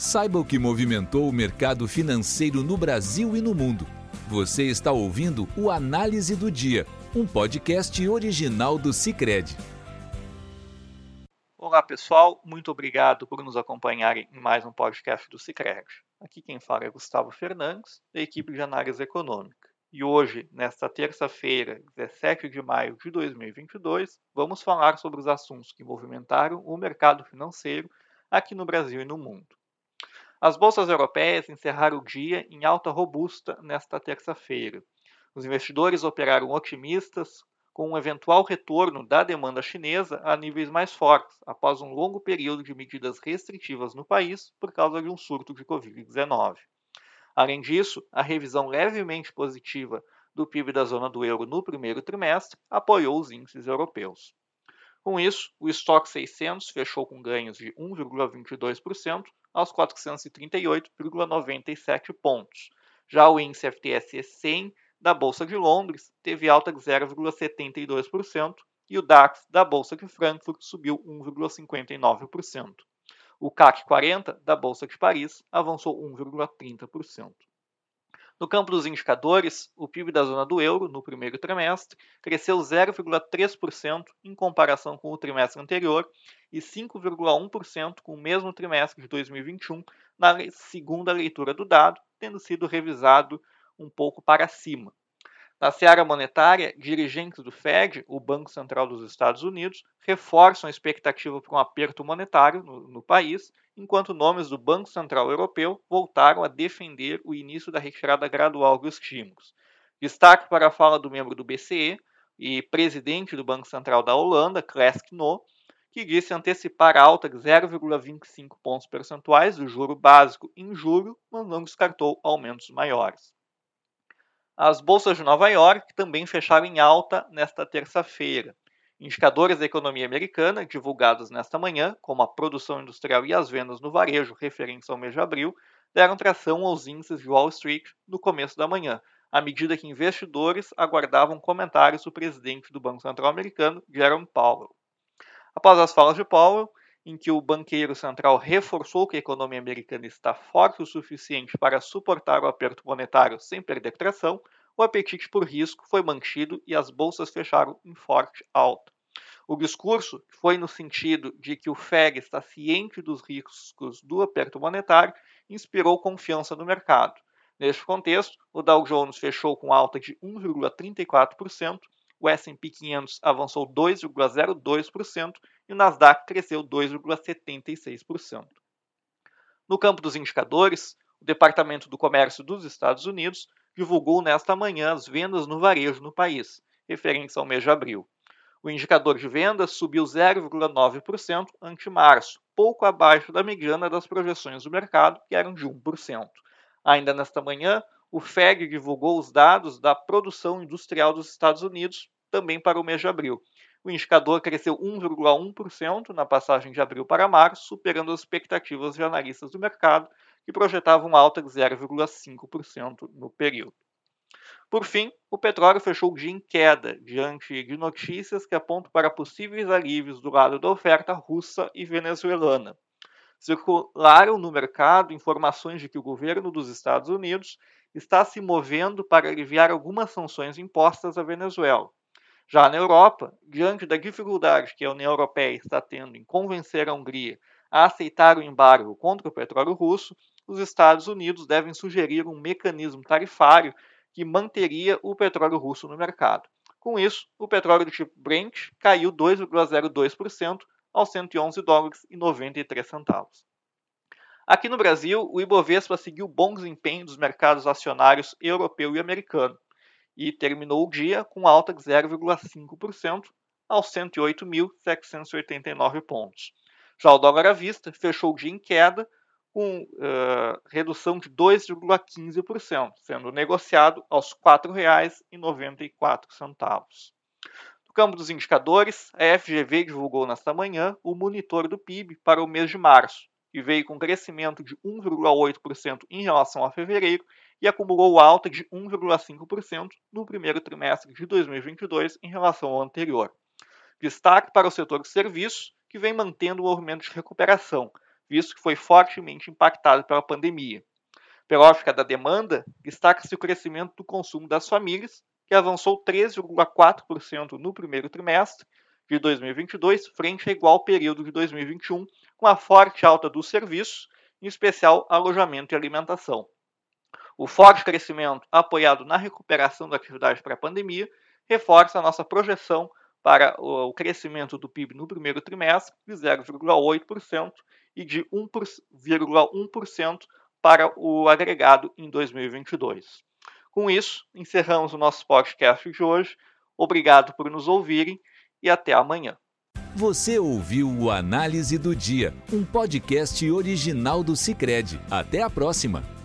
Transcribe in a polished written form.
Saiba o que movimentou o mercado financeiro no Brasil e no mundo. Você está ouvindo o Análise do Dia, um podcast original do Sicredi. Olá pessoal, muito obrigado por nos acompanharem em mais um podcast do Sicredi. Aqui quem fala é Gustavo Fernandes, da equipe de análise econômica. E hoje, nesta terça-feira, 17 de maio de 2022, vamos falar sobre os assuntos que movimentaram o mercado financeiro aqui no Brasil e no mundo. As bolsas europeias encerraram o dia em alta robusta nesta terça-feira. Os investidores operaram otimistas com um eventual retorno da demanda chinesa a níveis mais fortes, após um longo período de medidas restritivas no país por causa de um surto de Covid-19. Além disso, a revisão levemente positiva do PIB da zona do euro no primeiro trimestre apoiou os índices europeus. Com isso, o Stoxx 600 fechou com ganhos de 1,22% aos 438,97 pontos. Já o índice FTSE 100 da Bolsa de Londres teve alta de 0,72% e o DAX da Bolsa de Frankfurt subiu 1,59%. O CAC 40 da Bolsa de Paris avançou 1,30%. No campo dos indicadores, o PIB da zona do euro, no primeiro trimestre, cresceu 0,3% em comparação com o trimestre anterior e 5,1% com o mesmo trimestre de 2021, na segunda leitura do dado, tendo sido revisado um pouco para cima. Na seara monetária, dirigentes do FED, o Banco Central dos Estados Unidos, reforçam a expectativa por um aperto monetário no país, enquanto nomes do Banco Central Europeu voltaram a defender o início da retirada gradual dos estímulos. Destaque para a fala do membro do BCE e presidente do Banco Central da Holanda, Klaas Knot, que disse antecipar a alta de 0,25 pontos percentuais do juro básico em julho, mas não descartou aumentos maiores. As bolsas de Nova York também fecharam em alta nesta terça-feira. Indicadores da economia americana, divulgados nesta manhã, como a produção industrial e as vendas no varejo referentes ao mês de abril, deram tração aos índices de Wall Street no começo da manhã, à medida que investidores aguardavam comentários do presidente do Banco Central americano, Jerome Powell. Após as falas de Powell, em que o banqueiro central reforçou que a economia americana está forte o suficiente para suportar o aperto monetário sem perder tração, o apetite por risco foi mantido e as bolsas fecharam em forte alta. O discurso foi no sentido de que o FED está ciente dos riscos do aperto monetário e inspirou confiança no mercado. Neste contexto, o Dow Jones fechou com alta de 1,34%, o S&P 500 avançou 2,02% e o Nasdaq cresceu 2,76%. No campo dos indicadores, o Departamento do Comércio dos Estados Unidos divulgou nesta manhã as vendas no varejo no país, referentes ao mês de abril. O indicador de vendas subiu 0,9% ante março, pouco abaixo da mediana das projeções do mercado, que eram de 1%. Ainda nesta manhã, o FED divulgou os dados da produção industrial dos Estados Unidos, também para o mês de abril. O indicador cresceu 1,1% na passagem de abril para março, superando as expectativas de analistas do mercado, que projetavam alta de 0,5% no período. Por fim, o petróleo fechou o dia em queda, diante de notícias que apontam para possíveis alívios do lado da oferta russa e venezuelana. Circularam no mercado informações de que o governo dos Estados Unidos está se movendo para aliviar algumas sanções impostas à Venezuela. Já na Europa, diante da dificuldade que a União Europeia está tendo em convencer a Hungria a aceitar o embargo contra o petróleo russo, os Estados Unidos devem sugerir um mecanismo tarifário que manteria o petróleo russo no mercado. Com isso, o petróleo do tipo Brent caiu 2,02% aos $111,93. Aqui no Brasil, o Ibovespa seguiu bom desempenho dos mercados acionários europeu e americano e terminou o dia com alta de 0,5% aos 108.789 pontos. Já o dólar à vista fechou o dia em queda com redução de 2,15%, sendo negociado aos R$ 4,94. No campo dos indicadores, a FGV divulgou nesta manhã o monitor do PIB para o mês de março, que veio com crescimento de 1,8% em relação a fevereiro e acumulou alta de 1,5% no primeiro trimestre de 2022 em relação ao anterior. Destaque para o setor de serviços, que vem mantendo o movimento de recuperação, visto que foi fortemente impactado pela pandemia. Pela lógica da demanda, destaca-se o crescimento do consumo das famílias, que avançou 3,4% no primeiro trimestre de 2022, frente a igual período de 2021, com a forte alta dos serviços, em especial alojamento e alimentação. O forte crescimento, apoiado na recuperação da atividade pré-pandemia, reforça a nossa projeção para o crescimento do PIB no primeiro trimestre de 0,8% e de 1,1% para o agregado em 2022. Com isso, encerramos o nosso podcast de hoje. Obrigado por nos ouvirem e até amanhã. Você ouviu o Análise do Dia, um podcast original do Sicredi. Até a próxima!